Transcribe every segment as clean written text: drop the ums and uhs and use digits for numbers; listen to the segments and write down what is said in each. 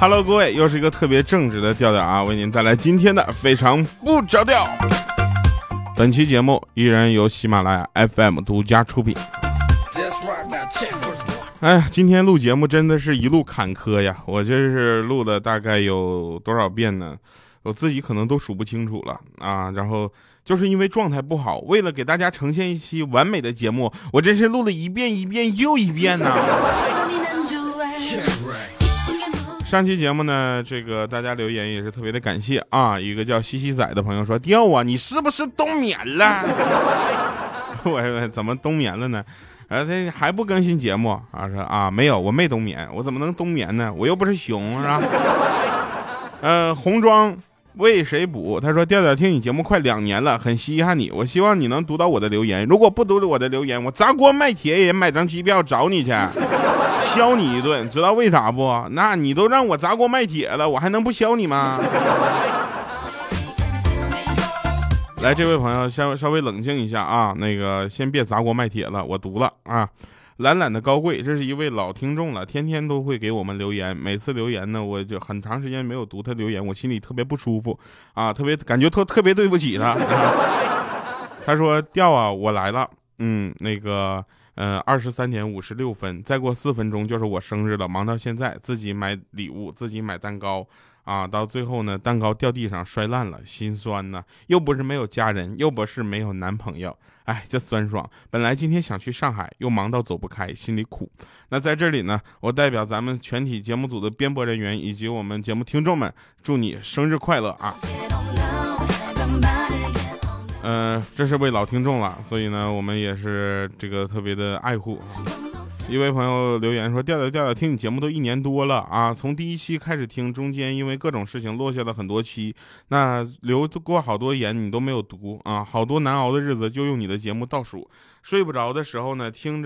Hello， 各位，又是一个特别正直的调调啊，为您带来今天的非常不着调。本期节目依然由喜马拉雅 FM 独家出品。哎呀，今天录节目真的是一路坎坷呀！我这是录了大概有多少遍呢？我自己可能都数不清楚了啊。然后就是因为状态不好，为了给大家呈现一期完美的节目，我真是录了一遍一遍又一遍呢。上期节目呢，这个大家留言也是特别的感谢啊！一个叫西西仔的朋友说：“掉啊，你是不是冬眠了？”我怎么冬眠了呢？他还不更新节目啊？说啊，没有，我没冬眠，我怎么能冬眠呢？我又不是熊，是吧？红妆为谁补？他说：“调调听你节目快2年了，很稀罕你。我希望你能读到我的留言。如果不读我的留言，我砸锅卖铁也买张机票找你去。”削你一顿，知道为啥不？那你都让我砸锅卖铁了，我还能不削你吗？来，这位朋友稍微冷静一下啊，那个先别砸锅卖铁了，我读了啊。懒懒的高贵，这是一位老听众了，天天都会给我们留言，每次留言呢，我就很长时间没有读他留言，我心里特别不舒服啊，特别感觉特别对不起他。他说：“调啊，我来了，那个。”23:56，再过4分钟就是我生日了，忙到现在，自己买礼物，自己买蛋糕啊，到最后呢，蛋糕掉地上摔烂了，心酸呢，又不是没有家人，又不是没有男朋友，哎，这酸爽。本来今天想去上海，又忙到走不开，心里苦。那在这里呢，我代表咱们全体节目组的编播人员以及我们节目听众们，祝你生日快乐啊！这是位老听众了，所以呢，我们也是这个特别的爱护。一位朋友留言说：“调调，听你节目都1年多了啊，从第1期开始听，中间因为各种事情落下了很多期，那留过好多言你都没有读啊，好多难熬的日子就用你的节目倒数，睡不着的时候呢，听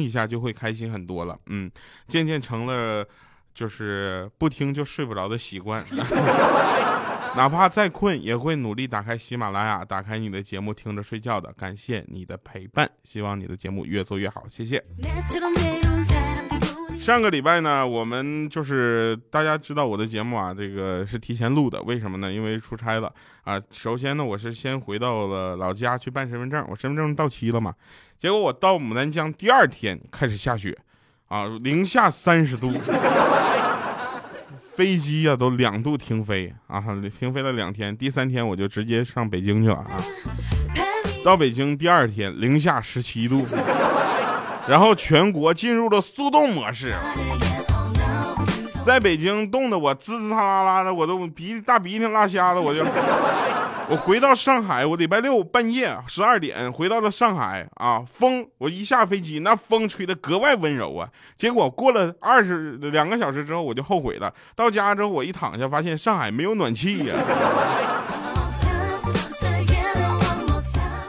一下就会开心很多了，渐渐成了就是不听就睡不着的习惯。”哪怕再困也会努力打开喜马拉雅，打开你的节目听着睡觉的，感谢你的陪伴，希望你的节目越做越好，谢谢。上个礼拜呢，我们就是大家知道我的节目啊，这个是提前录的，为什么呢？因为出差了啊。首先呢，我是先回到了老家去办身份证，我身份证到期了嘛，结果我到牡丹江第2天开始下雪啊，零下30度。飞机啊都2度停飞啊，停飞了2天，第3天我就直接上北京去了啊。到北京第2天零下17度，然后全国进入了速冻模式，在北京冻得我滋滋啦啦的，我都大鼻涕拉瞎了，我回到上海，我礼拜六半夜12点回到了上海啊，风我一下飞机，那风吹得格外温柔啊。结果过了2个小时之后，我就后悔了。到家之后我一躺下，发现上海没有暖气呀，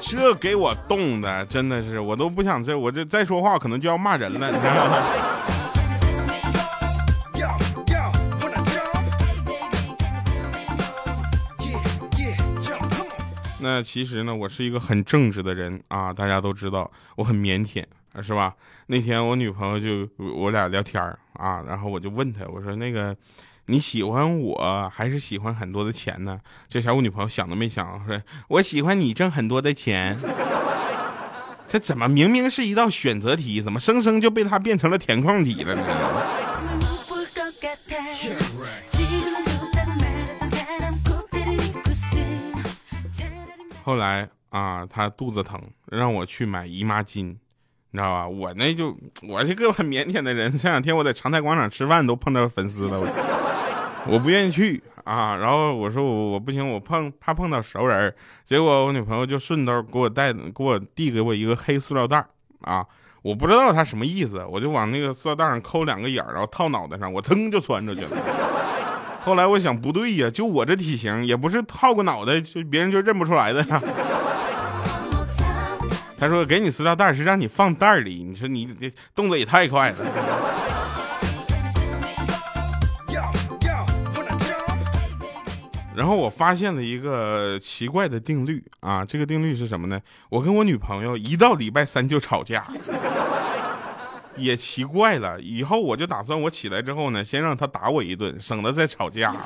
这给我冻的真的是，我都不想这，我这再说话可能就要骂人了，你知道吗？那其实呢，我是一个很正直的人啊，大家都知道我很腼腆，是吧？那天我女朋友就我俩聊天啊，然后我就问她，我说那个你喜欢我还是喜欢很多的钱呢？这小我女朋友想都没想，说我喜欢你挣很多的钱。这怎么明明是一道选择题，怎么生生就被她变成了填空题了呢？后来啊，他肚子疼，让我去买姨妈巾，你知道吧？我是个很腼腆的人，前2天我在长泰广场吃饭都碰到粉丝了，我不愿意去啊。然后我说我不行，我怕碰到熟人，结果我女朋友就顺道给我递给我一个黑塑料袋啊，我不知道他什么意思，我就往那个塑料袋上抠2个眼，然后套脑袋上，我腾就穿出去了。后来我想不对呀，就我这体型也不是套个脑袋就别人就认不出来的呀。他说给你塑料袋是让你放袋里，你说你动作也太快了。然后我发现了一个奇怪的定律啊，这个定律是什么呢？我跟我女朋友一到礼拜3就吵架。也奇怪了，以后我就打算我起来之后呢，先让他打我一顿，省得再吵架。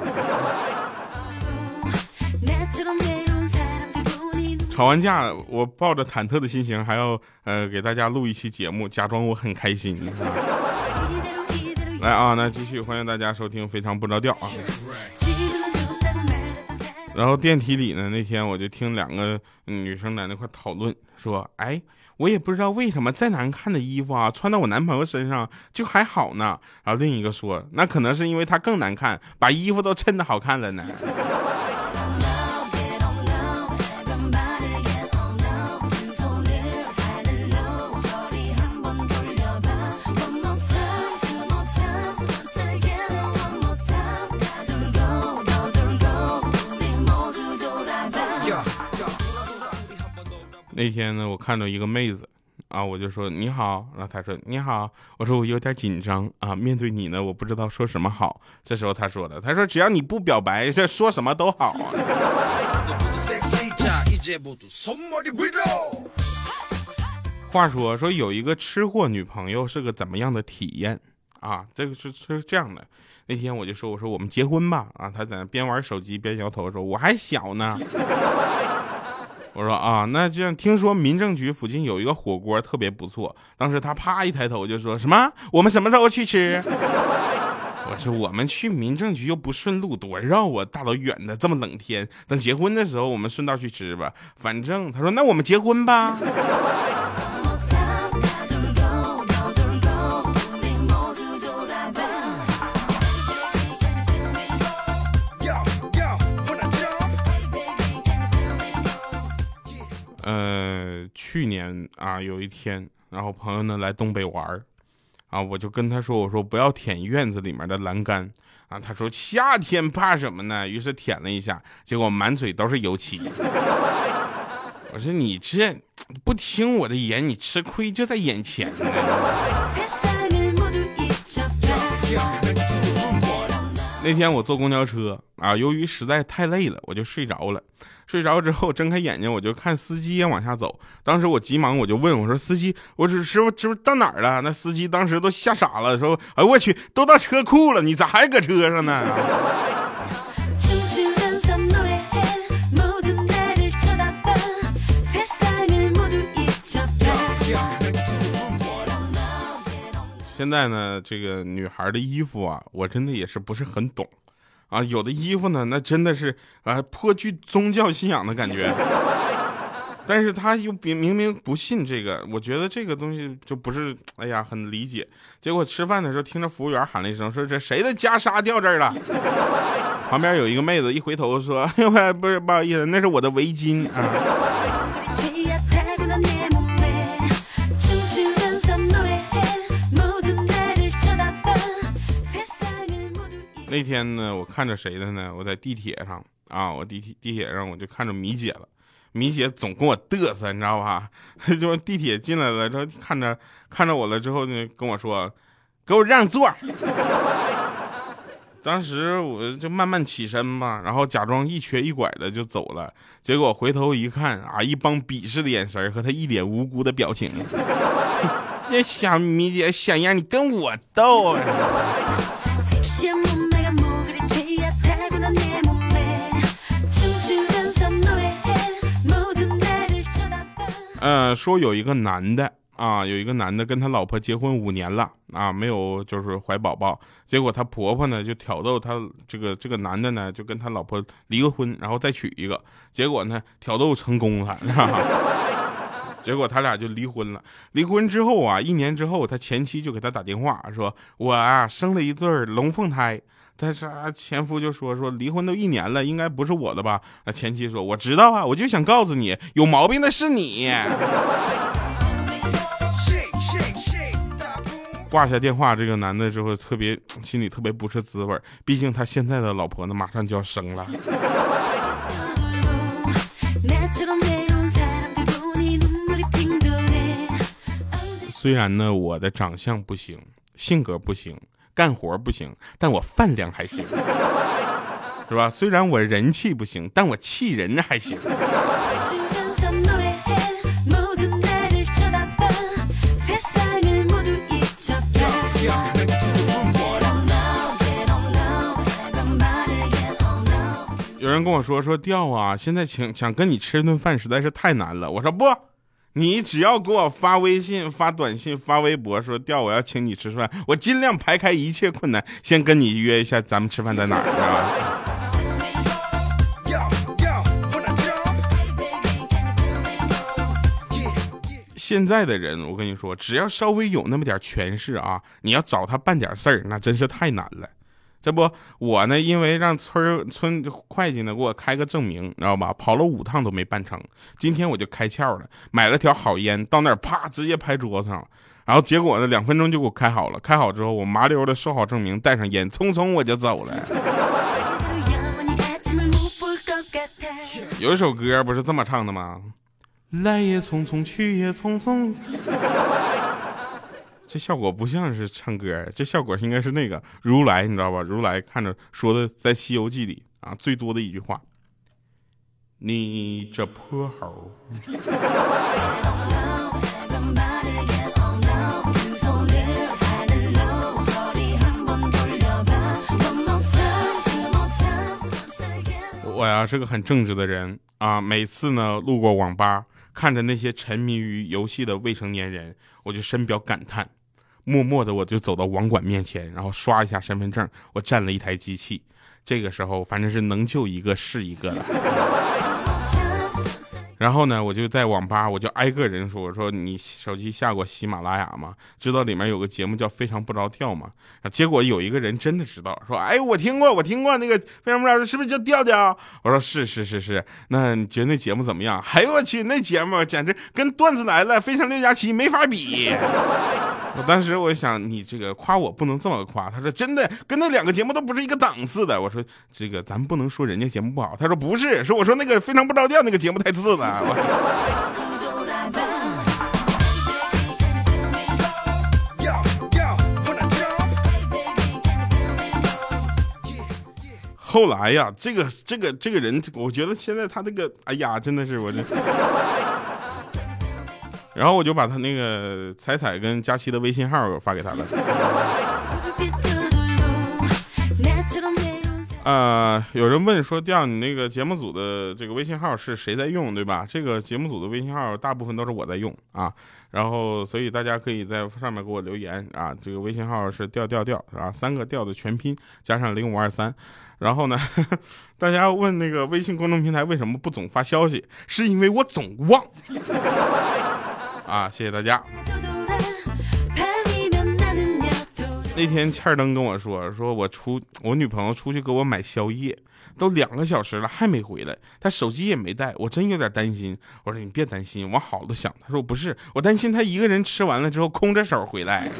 吵完架，我抱着忐忑的心情，还要给大家录一期节目，假装我很开心。来啊，那继续欢迎大家收听《非常不着调》啊。然后电梯里呢，那天我就听两个女生在那块讨论，说：“哎，我也不知道为什么再难看的衣服啊，穿到我男朋友身上就还好呢。”然后另一个说：“那可能是因为他更难看，把衣服都衬得好看了呢。”那天呢，我看到一个妹子啊，我就说你好，然后她说你好，我说我有点紧张啊，面对你呢，我不知道说什么好。这时候她说了，她说只要你不表白，这说什么都好啊。话说有一个吃货女朋友是个怎么样的体验啊？这个是这样的，那天我就说，我说我们结婚吧啊，她在那边玩手机边摇头说我还小呢。我说啊，那这样听说民政局附近有一个火锅特别不错，当时他啪一抬头就说什么我们什么时候去吃？我说我们去民政局又不顺路，多绕啊，大老远的这么冷天，等结婚的时候我们顺道去吃吧，反正他说那我们结婚吧。去年啊，有一天，然后朋友呢来东北玩啊，我就跟他说，我说不要舔院子里面的栏杆啊，他说夏天怕什么呢？于是舔了一下，结果满嘴都是油漆。我说你这不听我的言，你吃亏就在眼前呢。那天我坐公交车啊，由于实在太累了，我就睡着了。睡着之后睁开眼睛，我就看司机也往下走。当时我急忙，我就问我说：“司机，我说师傅，这不到哪儿了？”那司机当时都吓傻了，说：“哎，我去，都到车库了，你咋还搁车上呢？”现在呢，这个女孩的衣服啊，我真的也是不是很懂，啊，有的衣服呢，那真的是啊，颇具宗教信仰的感觉，但是她又明明不信这个，我觉得这个东西就不是，哎呀，很理解。结果吃饭的时候，听着服务员喊了一声，说这谁的袈裟掉这儿了？旁边有一个妹子一回头说，哎呀，不是，不好意思，那是我的围巾啊。那天呢，我看着谁的呢？我在地铁上啊，我地铁上我就看着米姐了。米姐总跟我嘚瑟，你知道吧？就地铁进来了之后，看着我了之后呢，跟我说：“给我让座。”当时我就慢慢起身嘛，然后假装一瘸一拐的就走了。结果回头一看啊，一帮鄙视的眼神和他一脸无辜的表情。这小米姐想让你跟我斗啊！说有一个男的啊，有一个男的跟他老婆结婚5年了啊，没有就是怀宝宝，结果他婆婆呢就挑逗他这个男的呢，就跟他老婆离个婚，然后再娶一个，结果呢挑逗成功了，结果他俩就离婚了。离婚之后啊，1年之后，他前妻就给他打电话说，我啊生了一对龙凤胎。但是前夫就说离婚都1年了，应该不是我的吧？那前妻说我知道啊，我就想告诉你，有毛病的是你。挂下电话，这个男的之后特别心里特别不是滋味，毕竟他现在的老婆呢马上就要生了。虽然呢我的长相不行，性格不行，干活不行，但我饭量还行，是吧？虽然我人气不行，但我气人还行。有人跟我说调啊，现在想跟你吃一顿饭实在是太难了。我说不，你只要给我发微信、发短信、发微博说调我要请你吃饭，我尽量排开一切困难，先跟你约一下咱们吃饭在哪儿，知道吧？现在的人，我跟你说，只要稍微有那么点权势啊，你要找他办点事儿，那真是太难了。这不，我呢，因为让村会计呢给我开个证明，知道吧？跑了5趟都没办成。今天我就开窍了，买了条好烟，到那儿啪直接拍桌子上了。然后结果呢，2分钟就给我开好了。开好之后，我麻溜的收好证明，带上烟，匆匆我就走了。有一首歌不是这么唱的吗？来也匆匆，去也匆匆。这效果不像是唱歌，这效果应该是那个如来，你知道吧？如来看着说的，在《西游记》里啊，最多的一句话：“你这泼猴。”我呀是个很正直的人啊，每次呢路过网吧，看着那些沉迷于游戏的未成年人，我就深表感叹。默默的我就走到网管面前，然后刷一下身份证，我占了一台机器。这个时候反正是能救一个是一个了。然后呢我就在网吧，我就挨个人说，我说你手机下过喜马拉雅吗？知道里面有个节目叫非常不着调吗？结果有一个人真的知道，说哎我听过那个非常不着调，是不是叫调调？我说是。那你觉得那节目怎么样？哎呦我去，那节目简直跟段子来了非常六加七没法比。我当时我想，你这个夸我不能这么夸。他说真的跟那两个节目都不是一个档次的。我说这个咱们不能说人家节目不好。他说不是，说我说那个非常不着调那个节目太次了。后来呀，这个人，我觉得现在他这个，哎呀，真的是我这。然后我就把他那个彩跟佳期的微信号发给他了。有人问说，调你那个节目组的这个微信号是谁在用，对吧？这个节目组的微信号大部分都是我在用啊，然后所以大家可以在上面给我留言啊。这个微信号是调啊，3个调的全拼加上0523。然后呢大家问那个微信公众平台为什么不总发消息，是因为我总忘。啊，谢谢大家。那天欠儿灯跟我说我女朋友出去给我买宵夜，都2个小时了还没回来，她手机也没带，我真有点担心。我说你别担心，往好的想。她说不是，我担心她一个人吃完了之后空着手回来。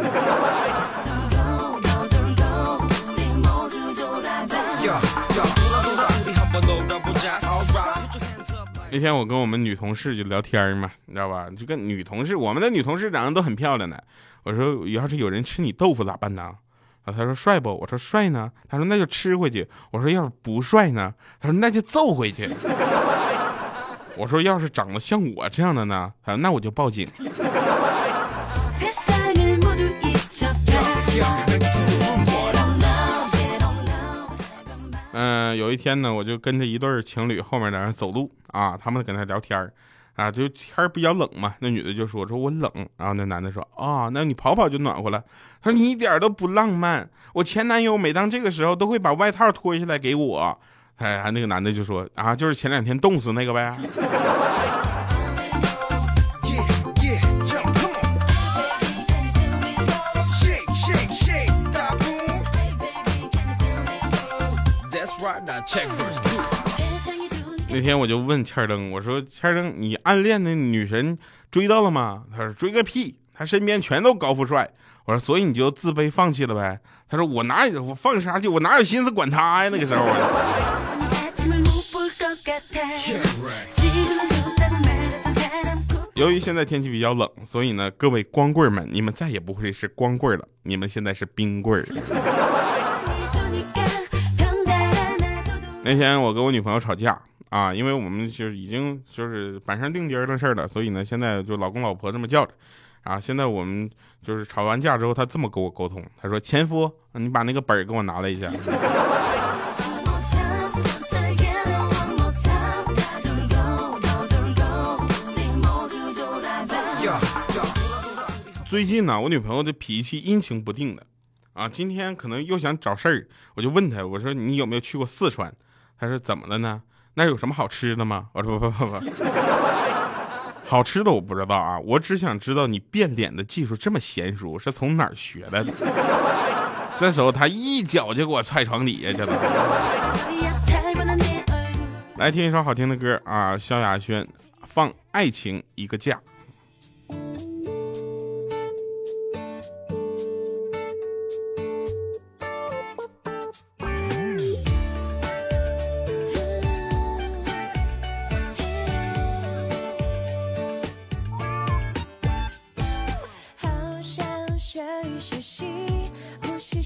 那天我跟我们女同事就聊天嘛，你知道吧？就跟女同事，我们的女同事长得都很漂亮的。我说要是有人吃你豆腐咋办呢？啊，她说帅不？我说帅呢。她说那就吃回去。我说要是不帅呢？她说那就揍回去。我说要是长得像我这样的呢？啊，那我就报警。有一天呢，我就跟着一对情侣后面在那走路啊，他们跟他聊天啊，就天比较冷嘛，那女的就说我冷，然后那男的说啊、哦，那你跑跑就暖和了。他说你一点都不浪漫，我前男友每当这个时候都会把外套脱下来给我。哎，那个男的就说啊，就是前2天冻死那个呗。那天我就问千灯，我说千灯，你暗恋的女神追到了吗？他说追个屁，他身边全都高富帅。我说所以你就自卑放弃了呗？他说我放啥去，我哪有心思管他呀？那个时候。由于现在天气比较冷，所以呢，各位光棍们，你们再也不会是光棍了，你们现在是冰棍。那天我跟我女朋友吵架啊，因为我们就已经就是板上钉钉的事了，所以呢，现在就老公老婆这么叫着啊。现在我们就是吵完架之后，她这么跟我沟通，她说：“前夫，你把那个本给我拿来一下。”最近呢，我女朋友的脾气阴晴不定的啊，今天可能又想找事儿，我就问她，我说你有没有去过四川？她说怎么了呢？那有什么好吃的吗？我说不，好吃的我不知道啊，我只想知道你变脸的技术这么娴熟，是从哪儿学来的？这时候她一脚就给我踹床底下去了。来听一首好听的歌啊，萧亚轩放《爱情一个假》。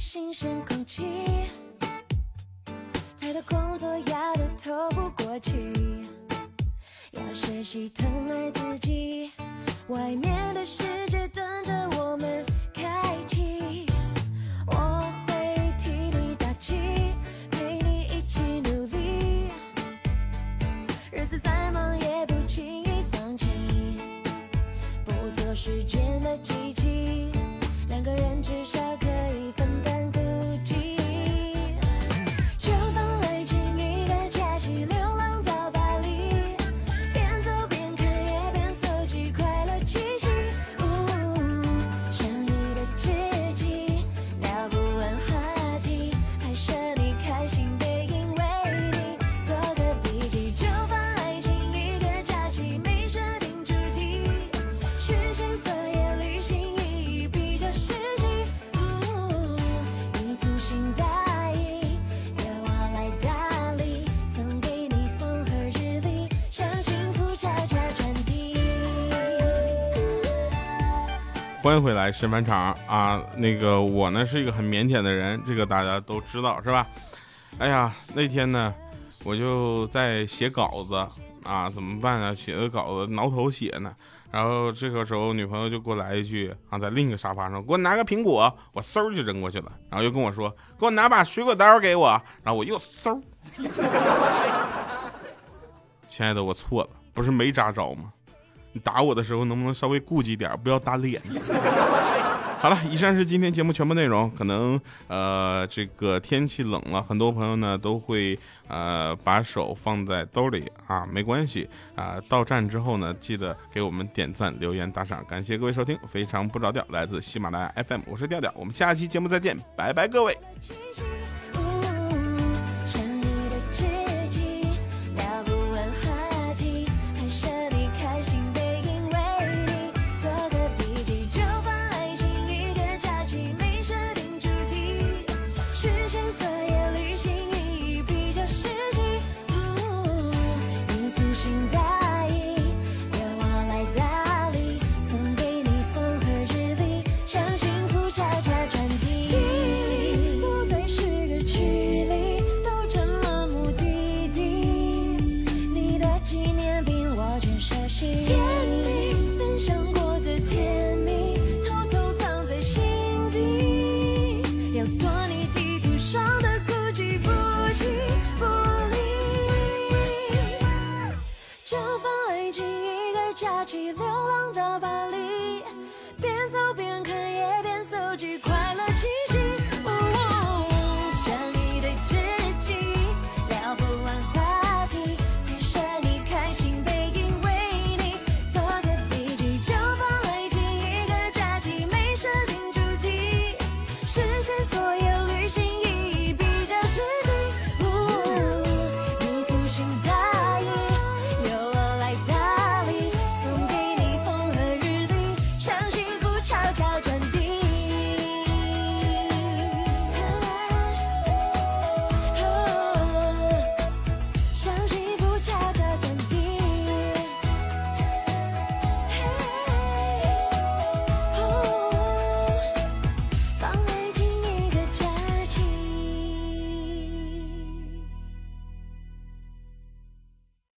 新鲜空气，太多工作压得透不过气，要学习疼爱自己，外面的世界等着我们开启。我会替你打气，陪你一起努力，日子再忙也不轻易放弃，不做时间的机器，两个人至少可以分担。欢迎回来神返场啊！那个我呢是一个很腼腆的人，这个大家都知道是吧？哎呀，那天呢我就在写稿子啊，怎么办啊？写的稿子挠头写呢，然后这个时候女朋友就过来一句啊，在另一个沙发上给我拿个苹果，我嗖就扔过去了，然后又跟我说给我拿把水果刀给我，然后我又嗖。亲爱的，我错了，不是没扎着吗？你打我的时候能不能稍微顾忌点，不要打脸。好了，以上是今天节目全部内容。可能这个天气冷了，很多朋友呢都会把手放在兜里啊，没关系啊。到站之后呢，记得给我们点赞、留言、打赏。感谢各位收听，非常不着调，来自喜马拉雅 FM， 我是调调，我们下期节目再见，拜拜各位。